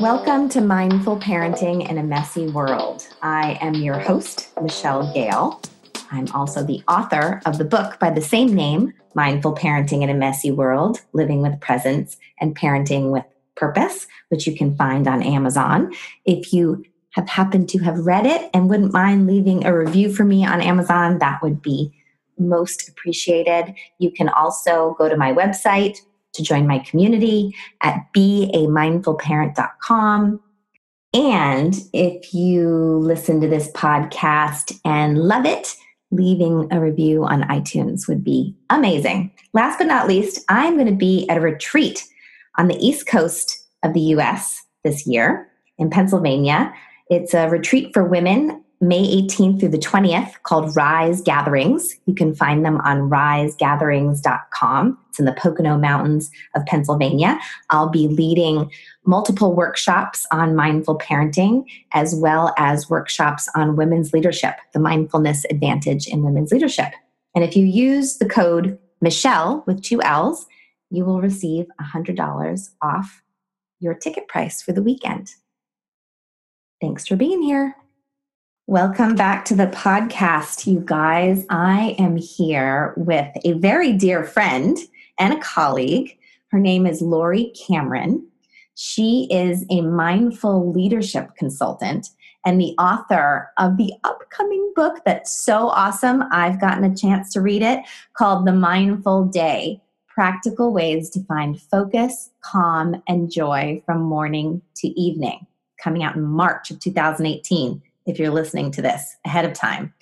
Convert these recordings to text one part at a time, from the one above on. Welcome to Mindful Parenting in a Messy World. I am your host, Michelle Gale. I'm also the author of the book by the same name, Mindful Parenting in a Messy World, Living with Presence and Parenting with Purpose, which you can find on Amazon. If you have happened to have read it and wouldn't mind leaving a review for me on Amazon, that would be most appreciated. You can also go to my website to join my community at BeAMindfulParent.com. And if you listen to this podcast and love it, leaving a review on iTunes would be amazing. Last but not least, I'm going to be at a retreat on the East Coast of the U.S. this year in Pennsylvania. It's a retreat for women, May 18th through the 20th, called Rise Gatherings. You can find them on risegatherings.com. It's in the Pocono Mountains of Pennsylvania. I'll be leading multiple workshops on mindful parenting, as well as workshops on women's leadership, the mindfulness advantage in women's leadership. And if you use the code Michelle with two L's, you will receive $100 off your ticket price for the weekend. Thanks for being here. Welcome back to the podcast, you guys. I am here with a very dear friend and a colleague. Her name is Laurie Cameron. She is a mindful leadership consultant and the author of the upcoming book that's so awesome. I've gotten a chance to read it, called The Mindful Day: Practical Ways to Find Focus, Calm, and Joy from Morning to Evening, coming out in March of 2018. If you're listening to this ahead of time.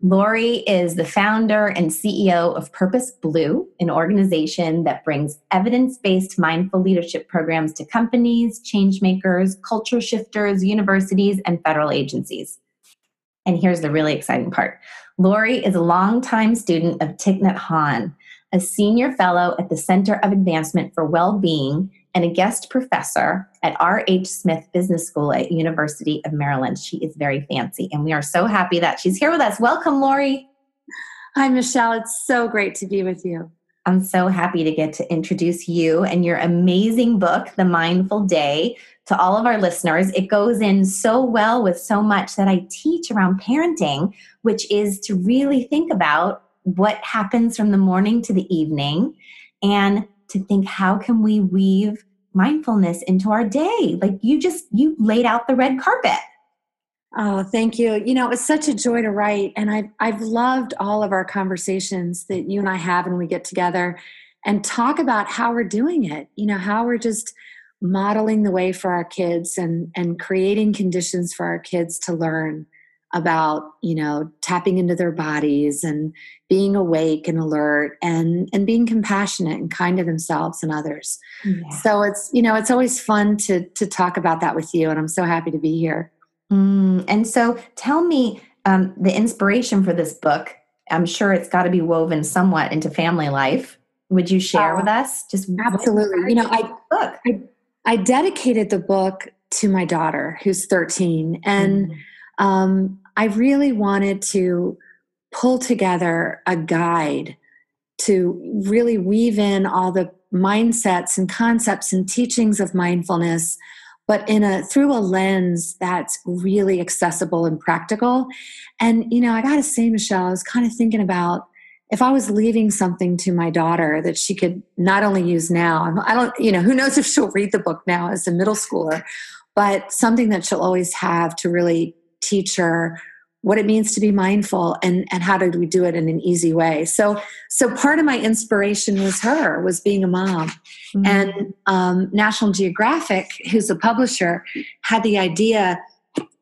Laurie is the founder and CEO of Purpose Blue, an organization that brings evidence-based mindful leadership programs to companies, change makers, culture shifters, universities, and federal agencies. And here's the really exciting part. Laurie is a longtime student of Thich Nhat Hanh, a senior fellow at the Center of Advancement for Wellbeing and a guest professor at R.H. Smith Business School at University of Maryland. She is very fancy, and we are so happy that she's here with us. Welcome, Laurie. Hi, Michelle. It's so great to be with you. I'm so happy to get to introduce you and your amazing book, The Mindful Day, to all of our listeners. It goes in so well with so much that I teach around parenting, which is to really think about what happens from the morning to the evening, and to think, how can we weave mindfulness into our day? Like you laid out the red carpet. Oh, thank you. You know, it was such a joy to write. And I've loved all of our conversations that you and I have when we get together and talk about how we're doing it, you know, how we're just modeling the way for our kids and creating conditions for our kids to learn about, you know, tapping into their bodies and being awake and alert and being compassionate and kind to themselves and others. Yeah. So it's, you know, it's always fun to talk about that with you. And I'm so happy to be here. And so tell me the inspiration for this book. I'm sure it's got to be woven somewhat into family life. Would you share with us? Just absolutely. You know, I dedicated the book to my daughter, who's 13, and I really wanted to pull together a guide to really weave in all the mindsets and concepts and teachings of mindfulness, but through a lens that's really accessible and practical. And, you know, I got to say, Michelle, I was kind of thinking about if I was leaving something to my daughter that she could not only use now, I don't, you know, who knows if she'll read the book now as a middle schooler, but something that she'll always have to really teach her what it means to be mindful and how did we do it in an easy way. So part of my inspiration was being a mom. Mm-hmm. And National Geographic, who's a publisher, had the idea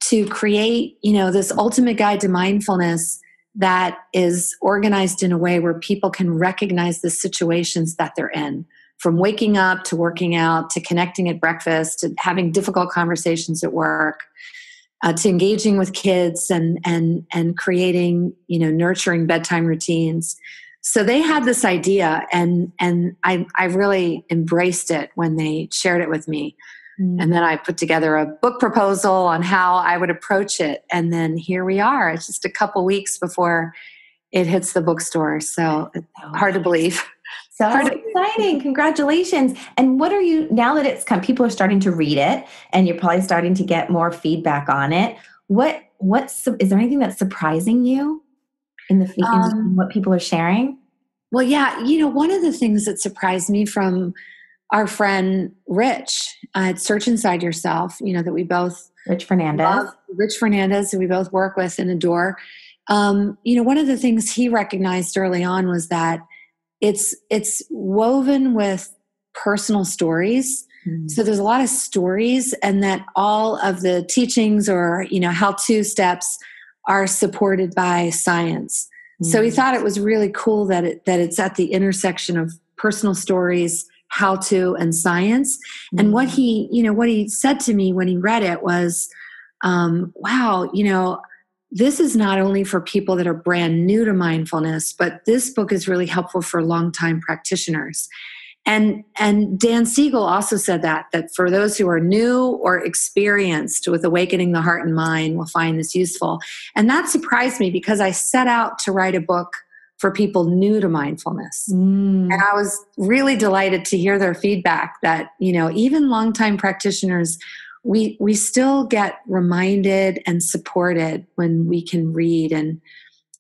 to create, you know, this ultimate guide to mindfulness that is organized in a way where people can recognize the situations that they're in, from waking up to working out to connecting at breakfast to having difficult conversations at work. To engaging with kids and creating, you know, nurturing bedtime routines. So they had this idea, and I really embraced it when they shared it with me. Mm. And then I put together a book proposal on how I would approach it. And then here we are. It's just a couple weeks before it hits the bookstore. So it's hard to believe. So exciting. Congratulations. And what are you, now that it's come, people are starting to read it and you're probably starting to get more feedback on it. What's, is there anything that's surprising you in the in what people are sharing? Well, yeah. You know, one of the things that surprised me from our friend Rich at Search Inside Yourself, you know, that we both, Rich Fernandez, who we both work with and adore. You know, one of the things he recognized early on was that it's woven with personal stories. Mm-hmm. So there's a lot of stories, and that all of the teachings or, you know, how-to steps are supported by science. Mm-hmm. So he thought it was really cool that it's at the intersection of personal stories, how-to, and science. Mm-hmm. And what he, you know, what he said to me when he read it was, wow, you know, this is not only for people that are brand new to mindfulness, but this book is really helpful for longtime practitioners. And Dan Siegel also said that for those who are new or experienced with awakening the heart and mind will find this useful. And that surprised me because I set out to write a book for people new to mindfulness. Mm. And I was really delighted to hear their feedback that, you know, even longtime practitioners, we still get reminded and supported when we can read and,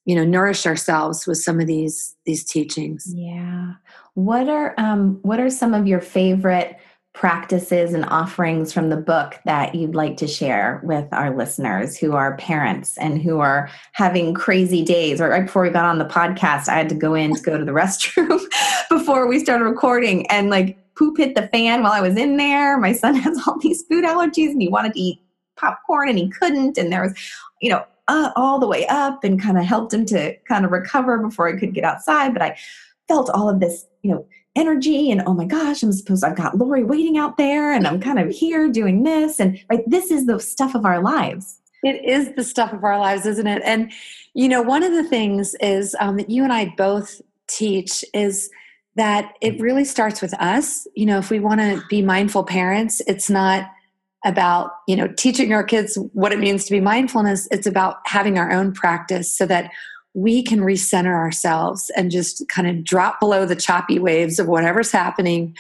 you know, nourish ourselves with some of these teachings. Yeah. What are some of your favorite practices and offerings from the book that you'd like to share with our listeners who are parents and who are having crazy days? Right before we got on the podcast, I had to go to the restroom before we started recording, and like poop hit the fan while I was in there. My son has all these food allergies and he wanted to eat popcorn and he couldn't. And there was, you know, all the way up, and kind of helped him to kind of recover before I could get outside. But I felt all of this, you know, energy and, oh my gosh, I've got Laurie waiting out there and I'm kind of here doing this. And right, this is the stuff of our lives. It is the stuff of our lives, isn't it? And, you know, one of the things is that you and I both teach is that it really starts with us. You know, if we want to be mindful parents, it's not about, you know, teaching our kids what it means to be mindfulness. It's about having our own practice so that we can recenter ourselves and just kind of drop below the choppy waves of whatever's happening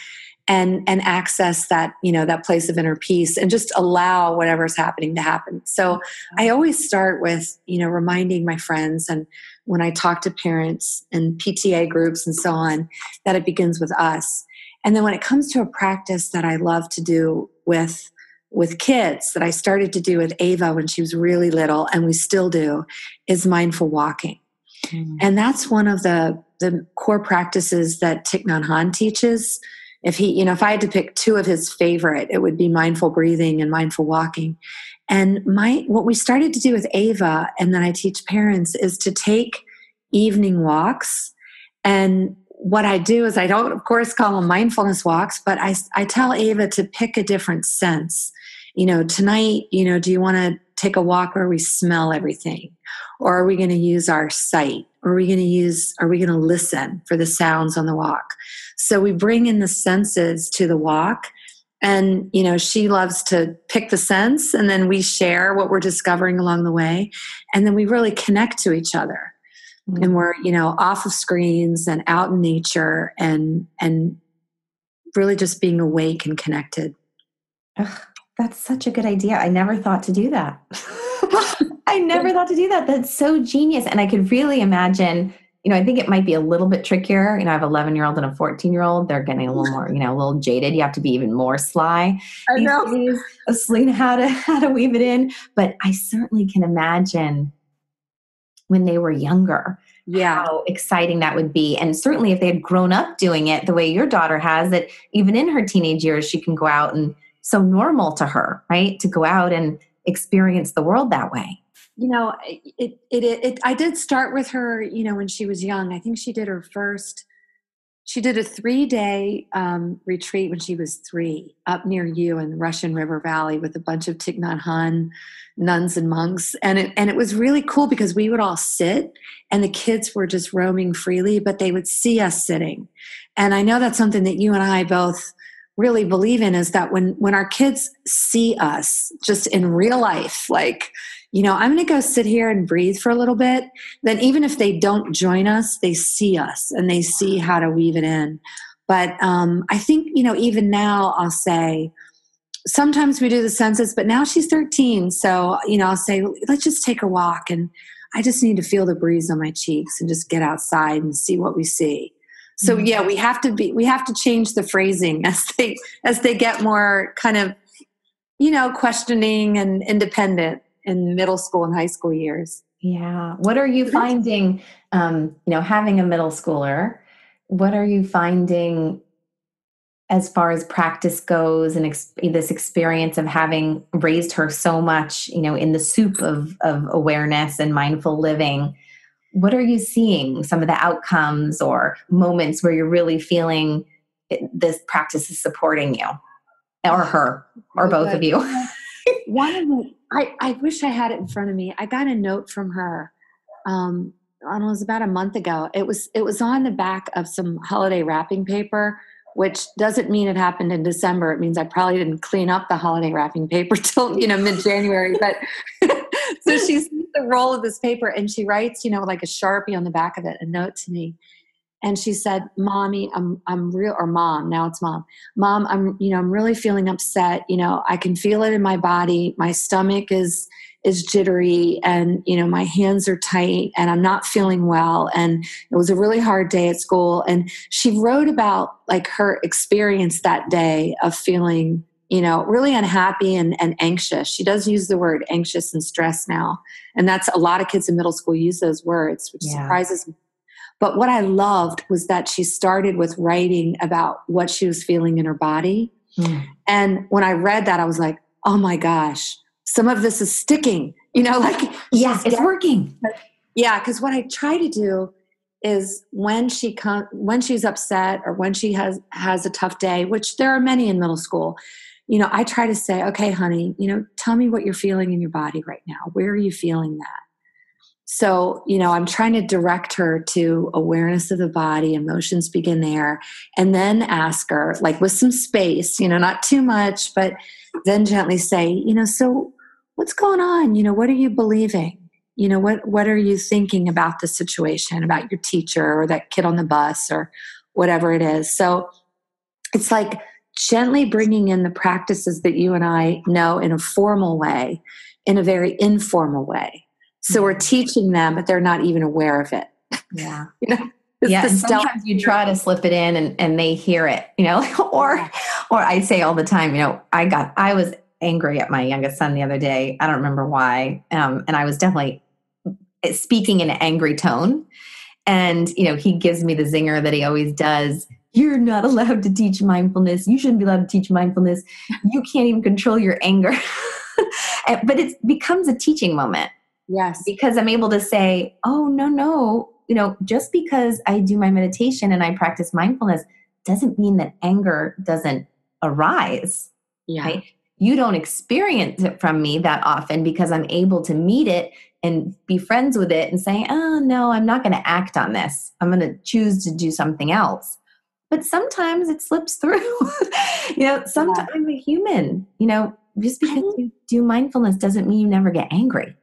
and access that, you know, that place of inner peace and just allow whatever's happening to happen. So I always start with, you know, reminding my friends, and when I talk to parents and PTA groups and so on, that it begins with us. And then when it comes to a practice that I love to do with kids, that I started to do with Ava when she was really little, and we still do, is mindful walking. Mm-hmm. And that's one of the core practices that Thich Nhat Hanh teaches. If I had to pick two of his favorite, it would be mindful breathing and mindful walking. And what we started to do with Ava, and then I teach parents, is to take evening walks. And what I do is I don't, of course, call them mindfulness walks, but I tell Ava to pick a different sense. You know, tonight, you know, do you want to take a walk where we smell everything? Or are we going to use our sight? Or are we going to listen for the sounds on the walk? So we bring in the senses to the walk, and, you know, she loves to pick the sense, and then we share what we're discovering along the way. And then we really connect to each other. Mm-hmm. And we're, you know, off of screens and out in nature and really just being awake and connected. Ugh, that's such a good idea. I never thought to do that. I never thought to do that. That's so genius. And I could really imagine, you know, I think it might be a little bit trickier. You know, I have an 11-year-old and a 14-year-old. They're getting a little more, you know, a little jaded. You have to be even more sly. I know. Selena, how to weave it in. But I certainly can imagine when they were younger, how exciting that would be. And certainly if they had grown up doing it the way your daughter has, that even in her teenage years, she can go out, and so normal to her, right? To go out and experience the world that way. You know, I did start with her, you know, when she was young. I think she did a 3-day retreat when she was 3 up near you in the Russian River Valley with a bunch of Thich Nhat Hanh nuns and monks. And it was really cool because we would all sit and the kids were just roaming freely, but they would see us sitting. And I know that's something that you and I both really believe in, is that when our kids see us just in real life, like, you know, I'm going to go sit here and breathe for a little bit, then even if they don't join us, they see us and they see how to weave it in. But I think, you know, even now I'll say, sometimes we do the census, but now she's 13. So, you know, I'll say, let's just take a walk. And I just need to feel the breeze on my cheeks and just get outside and see what we see. So yeah, we have to change the phrasing as they get more kind of, you know, questioning and independent in middle school and high school years. Yeah. What are you finding, you know, having a middle schooler, what are you finding as far as practice goes and this experience of having raised her so much, you know, in the soup of awareness and mindful living? What are you seeing, some of the outcomes or moments where you're really feeling this practice is supporting you or her or both of you? One of them, I wish I had it in front of me. I got a note from her. It was about a month ago. It was on the back of some holiday wrapping paper, which doesn't mean it happened in December. It means I probably didn't clean up the holiday wrapping paper till, you know, mid-January. But so she's the roll of this paper and she writes, you know, like a Sharpie on the back of it, a note to me. And she said, Mommy, Mom, I'm really feeling upset. You know, I can feel it in my body. My stomach is jittery and, you know, my hands are tight and I'm not feeling well. And it was a really hard day at school. And she wrote about like her experience that day of feeling, you know, really unhappy and anxious. She does use the word anxious and stress now. And that's a lot of kids in middle school use those words, which surprises me. But what I loved was that she started with writing about what she was feeling in her body. Mm. And when I read that, I was like, oh my gosh, some of this is sticking, you know, like, yeah, it's working. Yeah. Cause what I try to do is when she's upset or when she has a tough day, which there are many in middle school, you know, I try to say, okay, honey, you know, tell me what you're feeling in your body right now. Where are you feeling that? So, you know, I'm trying to direct her to awareness of the body, emotions begin there, and then ask her, like with some space, you know, not too much, but then gently say, you know, so what's going on? You know, what are you believing? You know, what are you thinking about the situation, about your teacher or that kid on the bus or whatever it is? So it's like gently bringing in the practices that you and I know in a formal way, in a very informal way. So we're teaching them, but they're not even aware of it. Yeah. You know, yeah. And sometimes you try to slip it in and they hear it, you know, or I say all the time, you know, I was angry at my youngest son the other day. I don't remember why. And I was definitely speaking in an angry tone and, you know, he gives me the zinger that he always does. You're not allowed to teach mindfulness. You shouldn't be allowed to teach mindfulness. You can't even control your anger, but it becomes a teaching moment. Yes. Because I'm able to say, oh, no, you know, just because I do my meditation and I practice mindfulness doesn't mean that anger doesn't arise. Yeah. Right? You don't experience it from me that often because I'm able to meet it and be friends with it and say, oh, no, I'm not going to act on this. I'm going to choose to do something else. But sometimes it slips through. You know, sometimes I'm a human, you know, just because you do mindfulness doesn't mean you never get angry.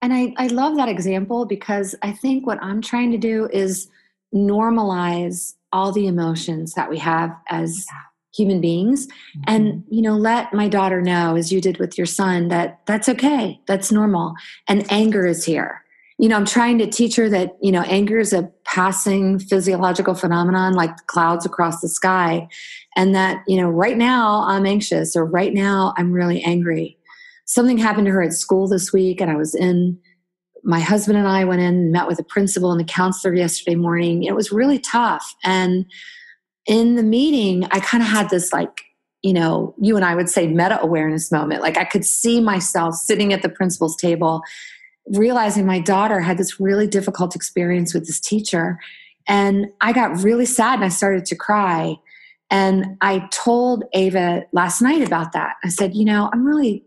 And I love that example because I think what I'm trying to do is normalize all the emotions that we have as human beings. Mm-hmm. And, you know, let my daughter know, as you did with your son, that that's okay. That's normal. And anger is here. You know, I'm trying to teach her that, you know, anger is a passing physiological phenomenon like clouds across the sky. And that, you know, right now I'm anxious or right now I'm really angry. Something happened to her at school this week and my husband and I went in and met with the principal and the counselor yesterday morning. It was really tough. And in the meeting, I kind of had this like, you know, you and I would say meta awareness moment. Like I could see myself sitting at the principal's table, realizing my daughter had this really difficult experience with this teacher. And I got really sad and I started to cry. And I told Ava last night about that. I said, you know, I'm really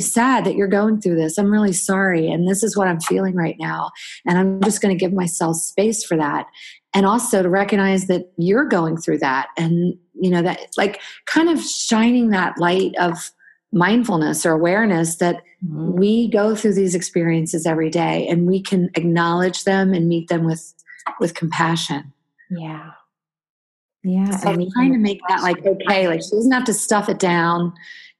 sad that you're going through this. I'm really sorry. And this is what I'm feeling right now. And I'm just going to give myself space for that. And also to recognize that you're going through that. And, you know, that like kind of shining that light of mindfulness or awareness that we go through these experiences every day, and we can acknowledge them and meet them with compassion. Yeah. Yeah. So I'm trying to make that like, okay, like she doesn't have to stuff it down.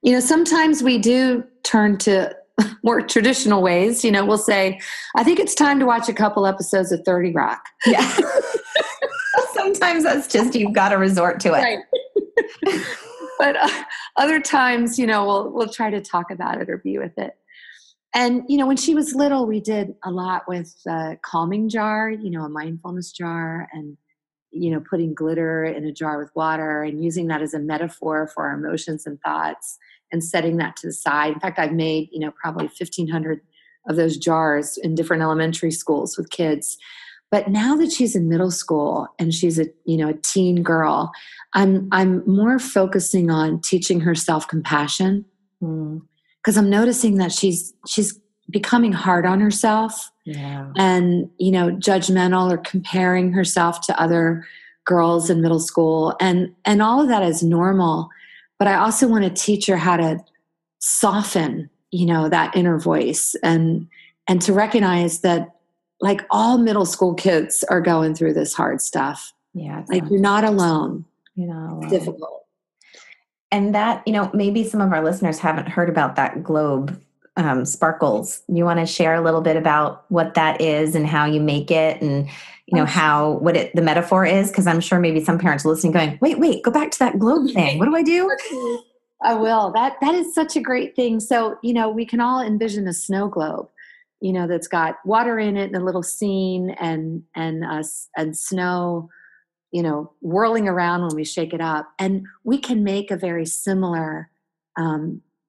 You know, sometimes we do turn to more traditional ways. You know, we'll say, I think it's time to watch a couple episodes of 30 Rock. Yeah. Sometimes that's just, you've got to resort to it. Right. But other times, you know, we'll try to talk about it or be with it. And, you know, when she was little, we did a lot with a calming jar, you know, a mindfulness jar, and, you know, putting glitter in a jar with water and using that as a metaphor for our emotions and thoughts and setting that to the side. In fact, I've made, you know, probably 1,500 of those jars in different elementary schools with kids. But now that she's in middle school and she's a, you know, a teen girl, I'm more focusing on teaching her self-compassion, because I'm noticing that she's becoming hard on herself, and, you know, judgmental or comparing herself to other girls in middle school, and all of that is normal. But I also want to teach her how to soften, you know, that inner voice, and to recognize that, like, all middle school kids are going through this hard stuff. Yeah. Like, you're not alone. You're not alone. It's difficult. And that, you know, maybe some of our listeners haven't heard about that globe, Sparkles. You want to share a little bit about what that is and how you make it, and, you know, how, what it, the metaphor is? Because I'm sure maybe some parents are listening going, wait, go back to that globe thing. What do I do? I will. That is such a great thing. So, you know, we can all envision a snow globe, you know, that's got water in it and a little scene and snow, you know, whirling around when we shake it up. And we can make a very similar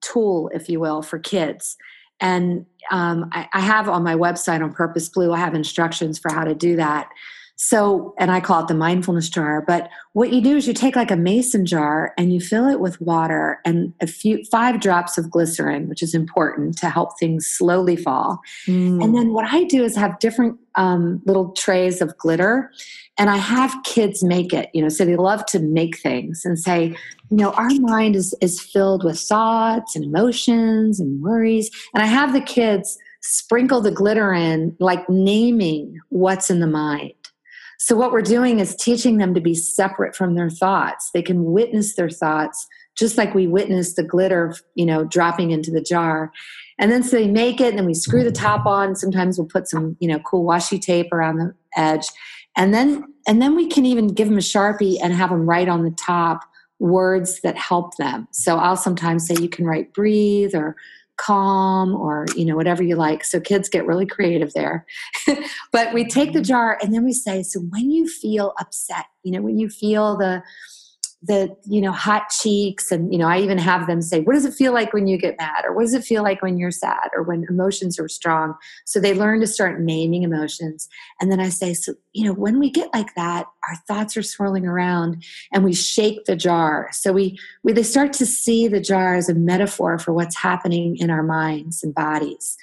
tool, if you will, for kids. And I have on my website on Purpose Blue, I have instructions for how to do that. So, and I call it the mindfulness jar, but what you do is you take like a mason jar and you fill it with water and a few 5 drops of glycerin, which is important to help things slowly fall. And then what I do is have different little trays of glitter, and I have kids make it, you know, so they love to make things and say, you know, our mind is filled with thoughts and emotions and worries. And I have the kids sprinkle the glitter in, like naming what's in the mind. So what we're doing is teaching them to be separate from their thoughts. They can witness their thoughts just like we witness the glitter, you know, dropping into the jar. And then so they make it, and then we screw the top on. Sometimes we'll put some, you know, cool washi tape around the edge. And then we can even give them a Sharpie and have them write on the top words that help them. So I'll sometimes say you can write breathe or calm, or, you know, whatever you like. So kids get really creative there. But we take the jar and then we say, so when you feel upset, you know, when you feel the, you know, hot cheeks, and, you know, I even have them say, what does it feel like when you get mad? Or what does it feel like when you're sad? Or when emotions are strong? So they learn to start naming emotions. And then I say, so, you know, when we get like that, our thoughts are swirling around, and we shake the jar. So they start to see the jar as a metaphor for what's happening in our minds and bodies.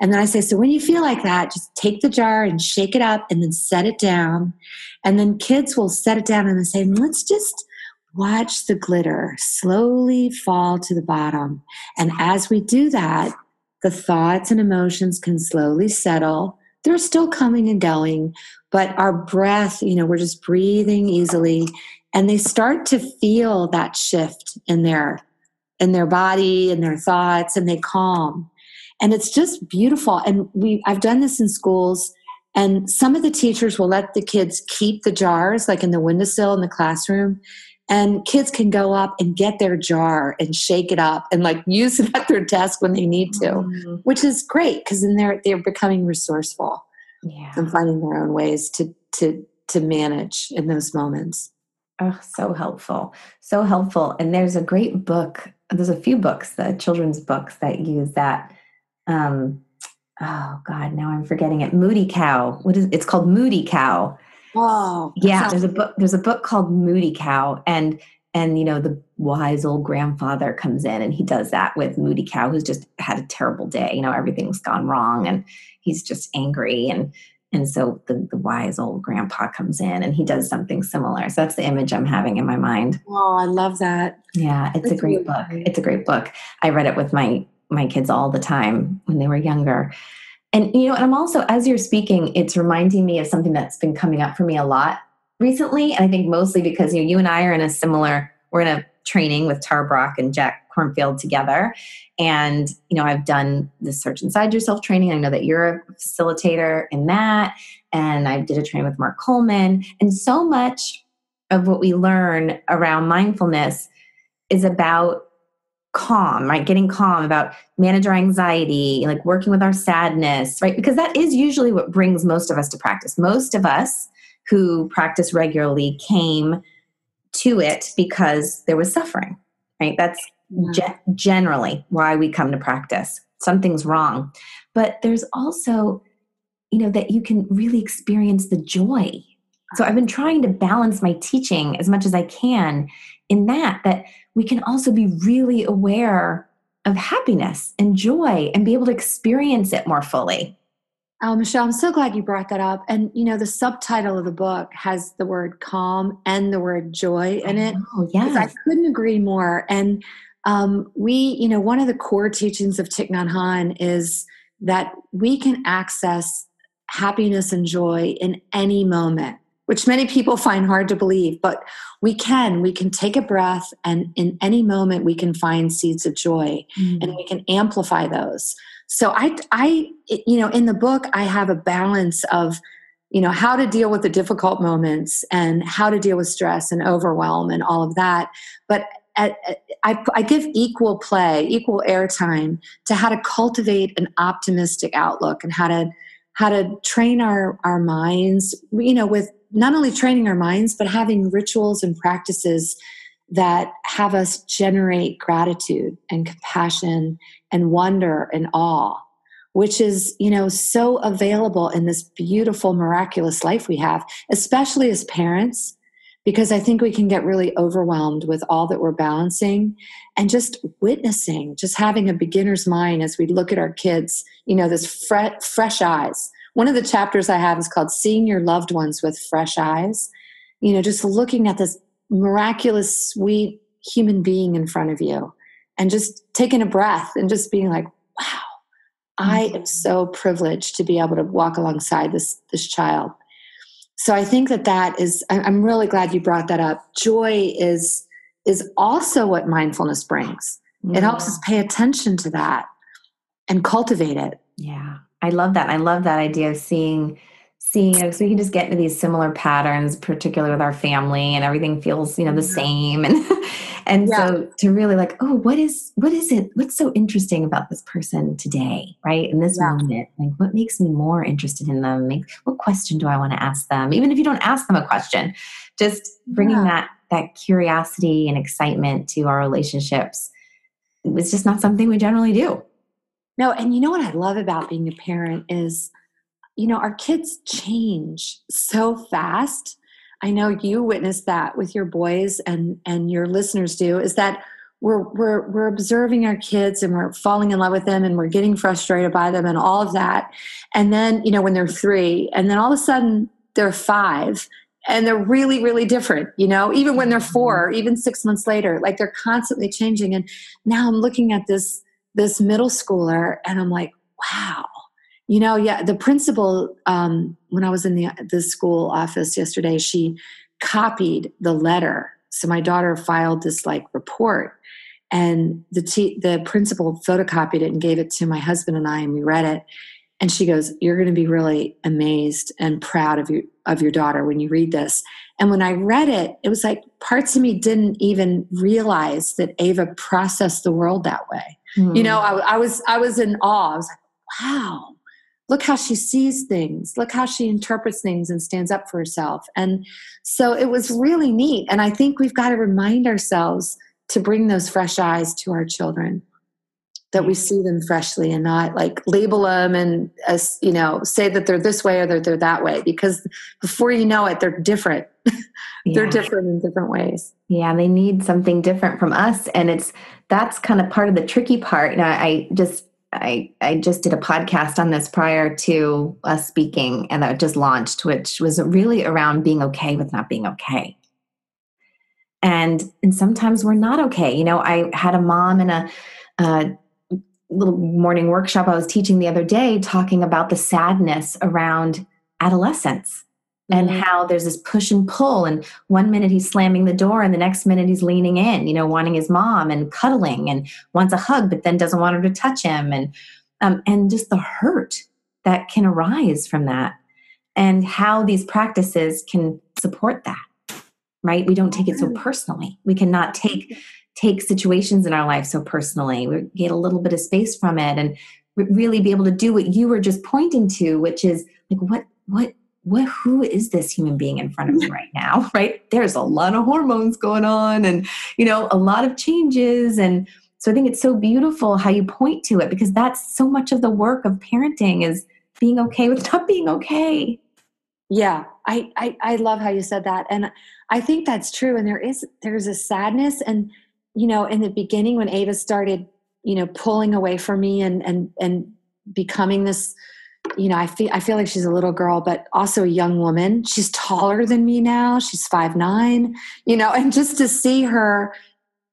And then I say, so when you feel like that, just take the jar and shake it up and then set it down. And then kids will set it down and they say, let's just watch the glitter slowly fall to the bottom. And as we do that, the thoughts and emotions can slowly settle. They're still coming and going, but our breath, you know, we're just breathing easily. And they start to feel that shift in their body and their thoughts, and they calm. And it's just beautiful. And I've done this in schools. And some of the teachers will let the kids keep the jars, like in the windowsill in the classroom. And kids can go up and get their jar and shake it up and, like, use it at their desk when they need to, which is great, because then they're becoming resourceful and finding their own ways to manage in those moments. Oh, so helpful. So helpful. And there's a great book. There's a few books, the children's books, that use that. Oh God, now I'm forgetting it. Moody Cow. It's called Moody Cow. Oh, yeah. There's a book called Moody Cow, and you know, the wise old grandfather comes in and he does that with Moody Cow, who's just had a terrible day. You know, everything's gone wrong and he's just angry, and And so the wise old grandpa comes in and he does something similar. So that's the image I'm having in my mind. Oh, I love that. Yeah, it's a great book. It's a great book. I read it with my kids all the time when they were younger. And, you know, and I'm also, as you're speaking, it's reminding me of something that's been coming up for me a lot recently. And I think mostly because, you know, you and I are in a similar, we're in a training with Tara Brach and Jack Kornfield together. And, you know, I've done the Search Inside Yourself training. I know that you're a facilitator in that. And I did a training with Mark Coleman. And so much of what we learn around mindfulness is about calm, right? Getting calm, about manage our anxiety, like working with our sadness, right? Because that is usually what brings most of us to practice. Most of us who practice regularly came to it because there was suffering, right? That's generally why we come to practice. Something's wrong. But there's also, you know, that you can really experience the joy. So I've been trying to balance my teaching as much as I can in that we can also be really aware of happiness and joy and be able to experience it more fully. Oh, Michelle, I'm so glad you brought that up. And, you know, the subtitle of the book has the word calm and the word joy in it. Oh, yes. I couldn't agree more. And we, you know, one of the core teachings of Thich Nhat Hanh is that we can access happiness and joy in any moment, which many people find hard to believe, but we can take a breath, and in any moment we can find seeds of joy and we can amplify those. So I, you know, in the book, I have a balance of, you know, how to deal with the difficult moments and how to deal with stress and overwhelm and all of that. But I give equal play, equal airtime to how to cultivate an optimistic outlook and how to train our minds, you know, with not only training our minds, but having rituals and practices that have us generate gratitude and compassion and wonder and awe, which is, you know, so available in this beautiful, miraculous life we have, especially as parents, because I think we can get really overwhelmed with all that we're balancing and just witnessing, just having a beginner's mind as we look at our kids, you know, this fresh eyes. One of the chapters I have is called Seeing Your Loved Ones with Fresh Eyes, you know, just looking at this miraculous, sweet human being in front of you and just taking a breath and just being like, wow, I am so privileged to be able to walk alongside this child. So I think that is, I'm really glad you brought that up. Joy is also what mindfulness brings. Yeah. It helps us pay attention to that and cultivate it. Yeah. I love that. I love that idea of seeing it. So we can just get into these similar patterns, particularly with our family, and everything feels, you know, the same. And yeah. So to really like, oh, what is it? What's so interesting about this person today, right? In this moment, like what makes me more interested in them? What question do I want to ask them? Even if you don't ask them a question, just bringing that curiosity and excitement to our relationships was just not something we generally do. No. And you know what I love about being a parent is, you know, our kids change so fast. I know you witnessed that with your boys and your listeners do, is that we're observing our kids and we're falling in love with them and we're getting frustrated by them and all of that. And then, you know, when they're 3 and then all of a sudden they're 5 and they're really, really different, you know, even when they're 4, even 6 months later, like they're constantly changing. And now I'm looking at this middle schooler and I'm like, wow. You know, the principal, when I was in the school office yesterday, she copied the letter. So my daughter filed this like report, and the principal photocopied it and gave it to my husband and I, and we read it. And she goes, "You're going to be really amazed and proud of your daughter when you read this." And when I read it, it was like parts of me didn't even realize that Ava processed the world that way. Mm. You know, I was in awe. I was like, wow. Look how she sees things. Look how she interprets things and stands up for herself. And so it was really neat. And I think we've got to remind ourselves to bring those fresh eyes to our children, that we see them freshly and not like label them and, as you know, say that they're this way or that they're that way, because before you know it, they're different. They're different in different ways. Yeah. They need something different from us. And that's kind of part of the tricky part. And I just I just did a podcast on this prior to us speaking, and that just launched, which was really around being okay with not being okay. And sometimes we're not okay. You know, I had a mom in a little morning workshop I was teaching the other day talking about the sadness around adolescence and how there's this push and pull. And one minute he's slamming the door and the next minute he's leaning in, you know, wanting his mom and cuddling and wants a hug, but then doesn't want her to touch him. And just the hurt that can arise from that and how these practices can support that. Right? We don't take it so personally. We cannot take situations in our life so personally. We get a little bit of space from it and really be able to do what you were just pointing to, which is like, what, who is this human being in front of me right now? Right? There's a lot of hormones going on and, you know, a lot of changes. And so I think it's so beautiful how you point to it, because that's so much of the work of parenting is being okay with not being okay. Yeah. I love how you said that. And I think that's true. And there's a sadness. And, you know, in the beginning when Ava started, you know, pulling away from me and becoming this, you know, I feel like she's a little girl, but also a young woman. She's taller than me now. She's 5'9", you know, and just to see her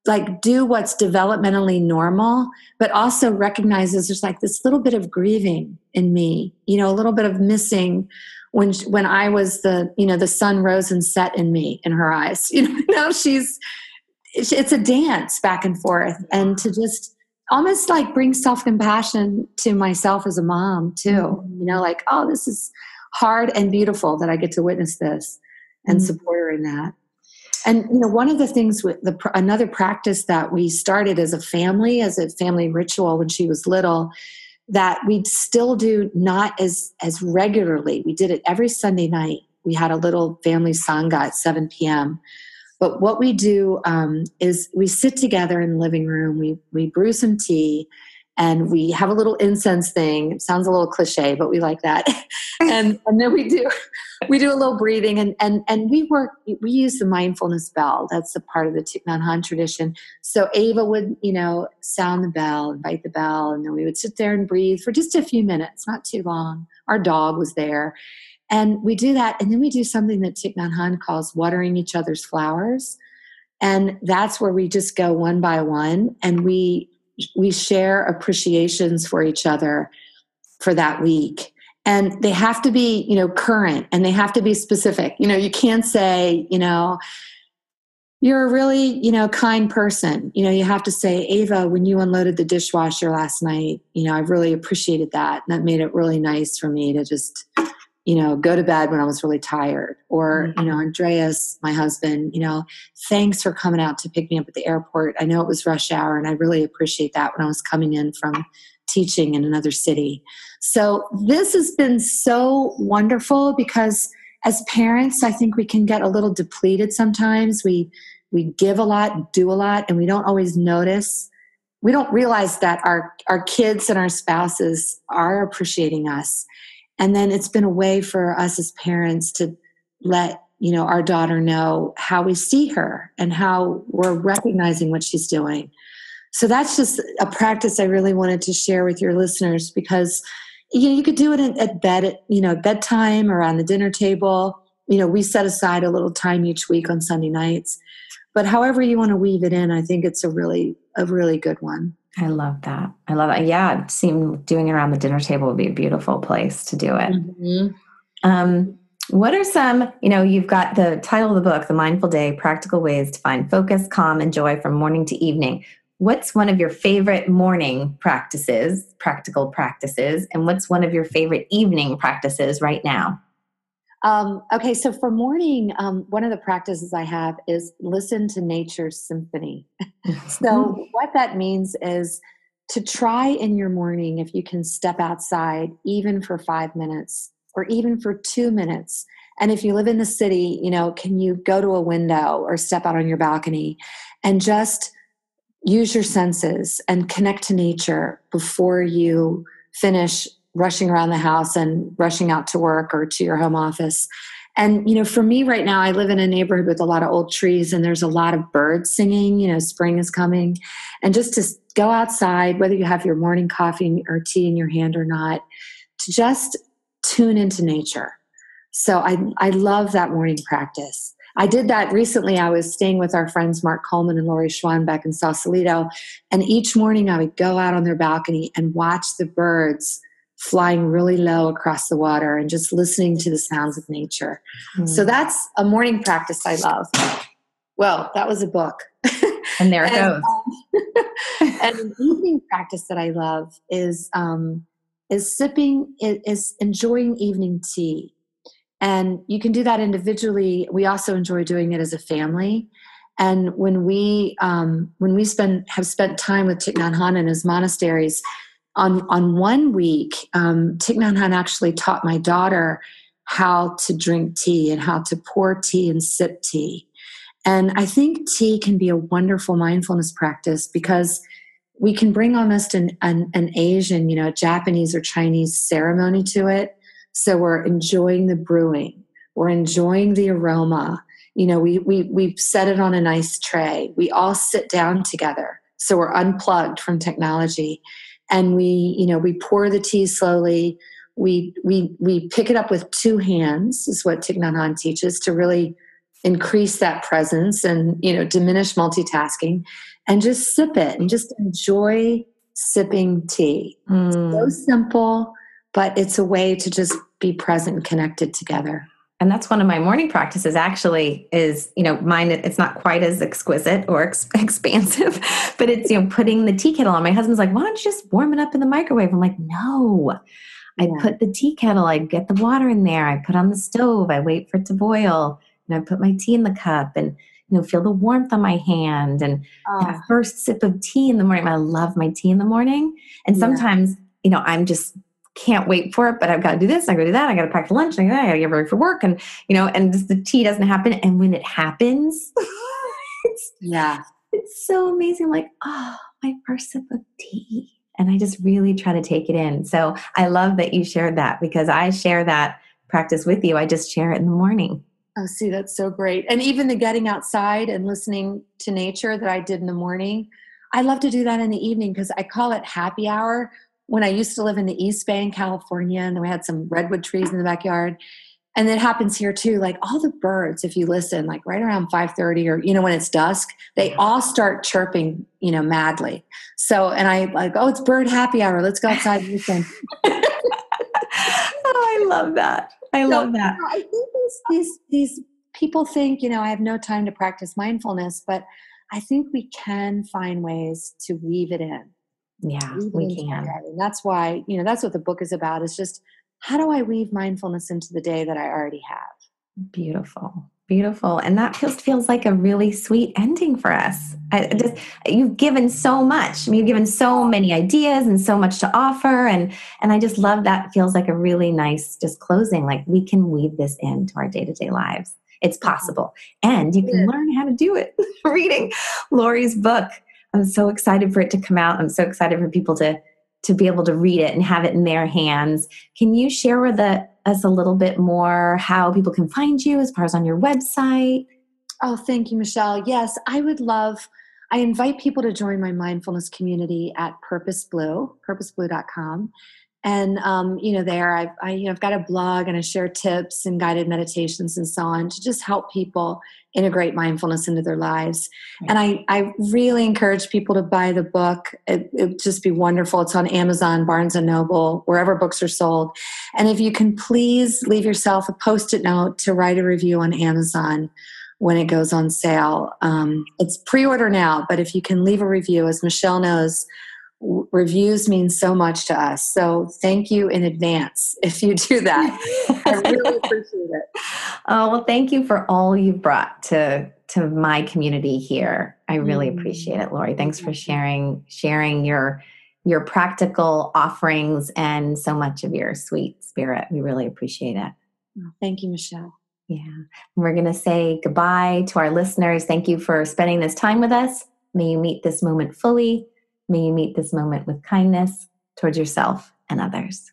like do what's developmentally normal, but also recognizes there's like this little bit of grieving in me, you know, a little bit of missing when I was the, you know, the sun rose and set in me, in her eyes, you know, now it's a dance back and forth, and to just almost like bring self-compassion to myself as a mom too, you know, like, oh, this is hard and beautiful that I get to witness this and support her in that. And, you know, one of the things with another practice that we started as a family ritual when she was little, that we still do not as regularly. We did it every Sunday night. We had a little family sangha at 7 p.m. But what we do is we sit together in the living room. We brew some tea and we have a little incense thing. It sounds a little cliche, but we like that. And then we do a little breathing and we use the mindfulness bell. That's a part of the Thich Nhat Hanh tradition. So Ava would, you know, sound the bell, invite the bell, and then we would sit there and breathe for just a few minutes, not too long. Our dog was there. And we do that. And then we do something that Thich Nhat Hanh calls watering each other's flowers. And that's where we just go one by one and we share appreciations for each other for that week. And they have to be, you know, current and they have to be specific. You know, you can't say, you know, you're a really, you know, kind person. You know, you have to say, Ava, when you unloaded the dishwasher last night, you know, I really appreciated that. And that made it really nice for me to just, you know, go to bed when I was really tired. Or, you know, Andreas, my husband, you know, thanks for coming out to pick me up at the airport. I know it was rush hour and I really appreciate that when I was coming in from teaching in another city. So this has been so wonderful because as parents, I think we can get a little depleted sometimes. We give a lot, do a lot, and we don't always notice. We don't realize that our kids and our spouses are appreciating us. And then it's been a way for us as parents to let, you know, our daughter know how we see her and how we're recognizing what she's doing. So that's just a practice I really wanted to share with your listeners, because you know, you could do it at bed, at, you know, bedtime, around the dinner table. You know, we set aside a little time each week on Sunday nights, but however you want to weave it in, I think it's a really good one. I love that. Yeah. It seemed doing it around the dinner table would be a beautiful place to do it. What are some, you know, you've got the title of the book, The Mindful Day, Practical Ways to Find Focus, Calm, and Joy from Morning to Evening. What's one of your favorite morning practices, practical practices, and what's one of your favorite evening practices right now? Okay, so for morning, one of the practices I have is listen to nature's symphony. So what that means is to try in your morning, if you can step outside, even for 5 minutes or even for 2 minutes. And if you live in the city, you know, can you go to a window or step out on your balcony and just use your senses and connect to nature before you finish rushing around the house and rushing out to work or to your home office. And, you know, for me right now, I live in a neighborhood with a lot of old trees and there's a lot of birds singing, you know, spring is coming. And just to go outside, whether you have your morning coffee or tea in your hand or not, to just tune into nature. So I love that morning practice. I did that recently. I was staying with our friends, Mark Coleman and Laurie Schwab back in Sausalito. And each morning I would go out on their balcony and watch the birds flying really low across the water and just listening to the sounds of nature. Mm. So that's a morning practice I love. Well, that was a book. And there it goes. And an evening practice that I love is enjoying evening tea. And you can do that individually. We also enjoy doing it as a family. And when we have spent time with Thich Nhat Hanh and his monasteries, on 1 week, Thich Nhat Hanh actually taught my daughter how to drink tea and how to pour tea and sip tea. And I think tea can be a wonderful mindfulness practice because we can bring almost an Asian, you know, Japanese or Chinese ceremony to it. So we're enjoying the brewing. We're enjoying the aroma. You know, we've set it on a nice tray. We all sit down together. So we're unplugged from technology. And we pour the tea slowly. We pick it up with two hands, is what Thich Nhat Hanh teaches, to really increase that presence and, you know, diminish multitasking, and just sip it and just enjoy sipping tea. Mm. So simple, but it's a way to just be present and connected together. And that's one of my morning practices actually is, you know, mine, it's not quite as exquisite or expansive, but it's, you know, putting the tea kettle on. My husband's like, why don't you just warm it up in the microwave? I'm like, no, yeah. I put the tea kettle, I get the water in there, I put on the stove, I wait for it to boil, and I put my tea in the cup and, you know, feel the warmth on my hand. And that first sip of tea in the morning, I love my tea in the morning. And sometimes, you know, I'm just can't wait for it, but I've got to do this, I got to do that, I got to pack for lunch, and I got to get ready for work, and you know, and just the tea doesn't happen. And when it happens, it's so amazing. Like, oh, my first sip of tea, and I just really try to take it in. So I love that you shared that because I share that practice with you. I just share it in the morning. Oh, see, that's so great. And even the getting outside and listening to nature that I did in the morning, I love to do that in the evening because I call it happy hour. When I used to live in the East Bay in California, and we had some redwood trees in the backyard, and it happens here too. Like all the birds, if you listen, like right around 5:30 or, you know, when it's dusk, they all start chirping, you know, madly. So, and I like, oh, it's bird happy hour. Let's go outside and listen. Oh, I love that. I love that. You know, I think these people think, you know, I have no time to practice mindfulness, but I think we can find ways to weave it in. Yeah, we can. And that's why, you know, that's what the book is about. It's just, how do I weave mindfulness into the day that I already have? Beautiful. Beautiful. And that feels like a really sweet ending for us. You've given so much. I mean, you've given so many ideas and so much to offer. And I just love that. It feels like a really nice just closing. Like we can weave this into our day-to-day lives. It's possible. And you can learn how to do it. Reading Laurie's book. I'm so excited for it to come out. I'm so excited for people to be able to read it and have it in their hands. Can you share with us a little bit more how people can find you as far as on your website? Oh, thank you, Michelle. Yes, I invite people to join my mindfulness community at Purpose Blue, purposeblue.com. And, you know, there I've got a blog and I share tips and guided meditations and so on to just help people integrate mindfulness into their lives. Right. And I really encourage people to buy the book. It would just be wonderful. It's on Amazon, Barnes & Noble, wherever books are sold. And if you can please leave yourself a Post-it note to write a review on Amazon when it goes on sale. It's pre-order now, but if you can leave a review, as Michelle knows, reviews mean so much to us. So thank you in advance if you do that. I really appreciate it. Oh, well, thank you for all you've brought to my community here. I really appreciate it, Laurie. Thanks for sharing your practical offerings and so much of your sweet spirit. We really appreciate it. Thank you, Michelle. Yeah. We're going to say goodbye to our listeners. Thank you for spending this time with us. May you meet this moment fully. May you meet this moment with kindness towards yourself and others.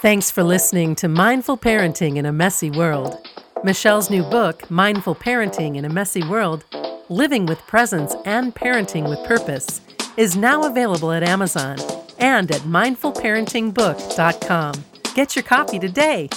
Thanks for listening to Mindful Parenting in a Messy World. Michelle's new book, Mindful Parenting in a Messy World, Living with Presence and Parenting with Purpose, is now available at Amazon and at mindfulparentingbook.com. Get your copy today.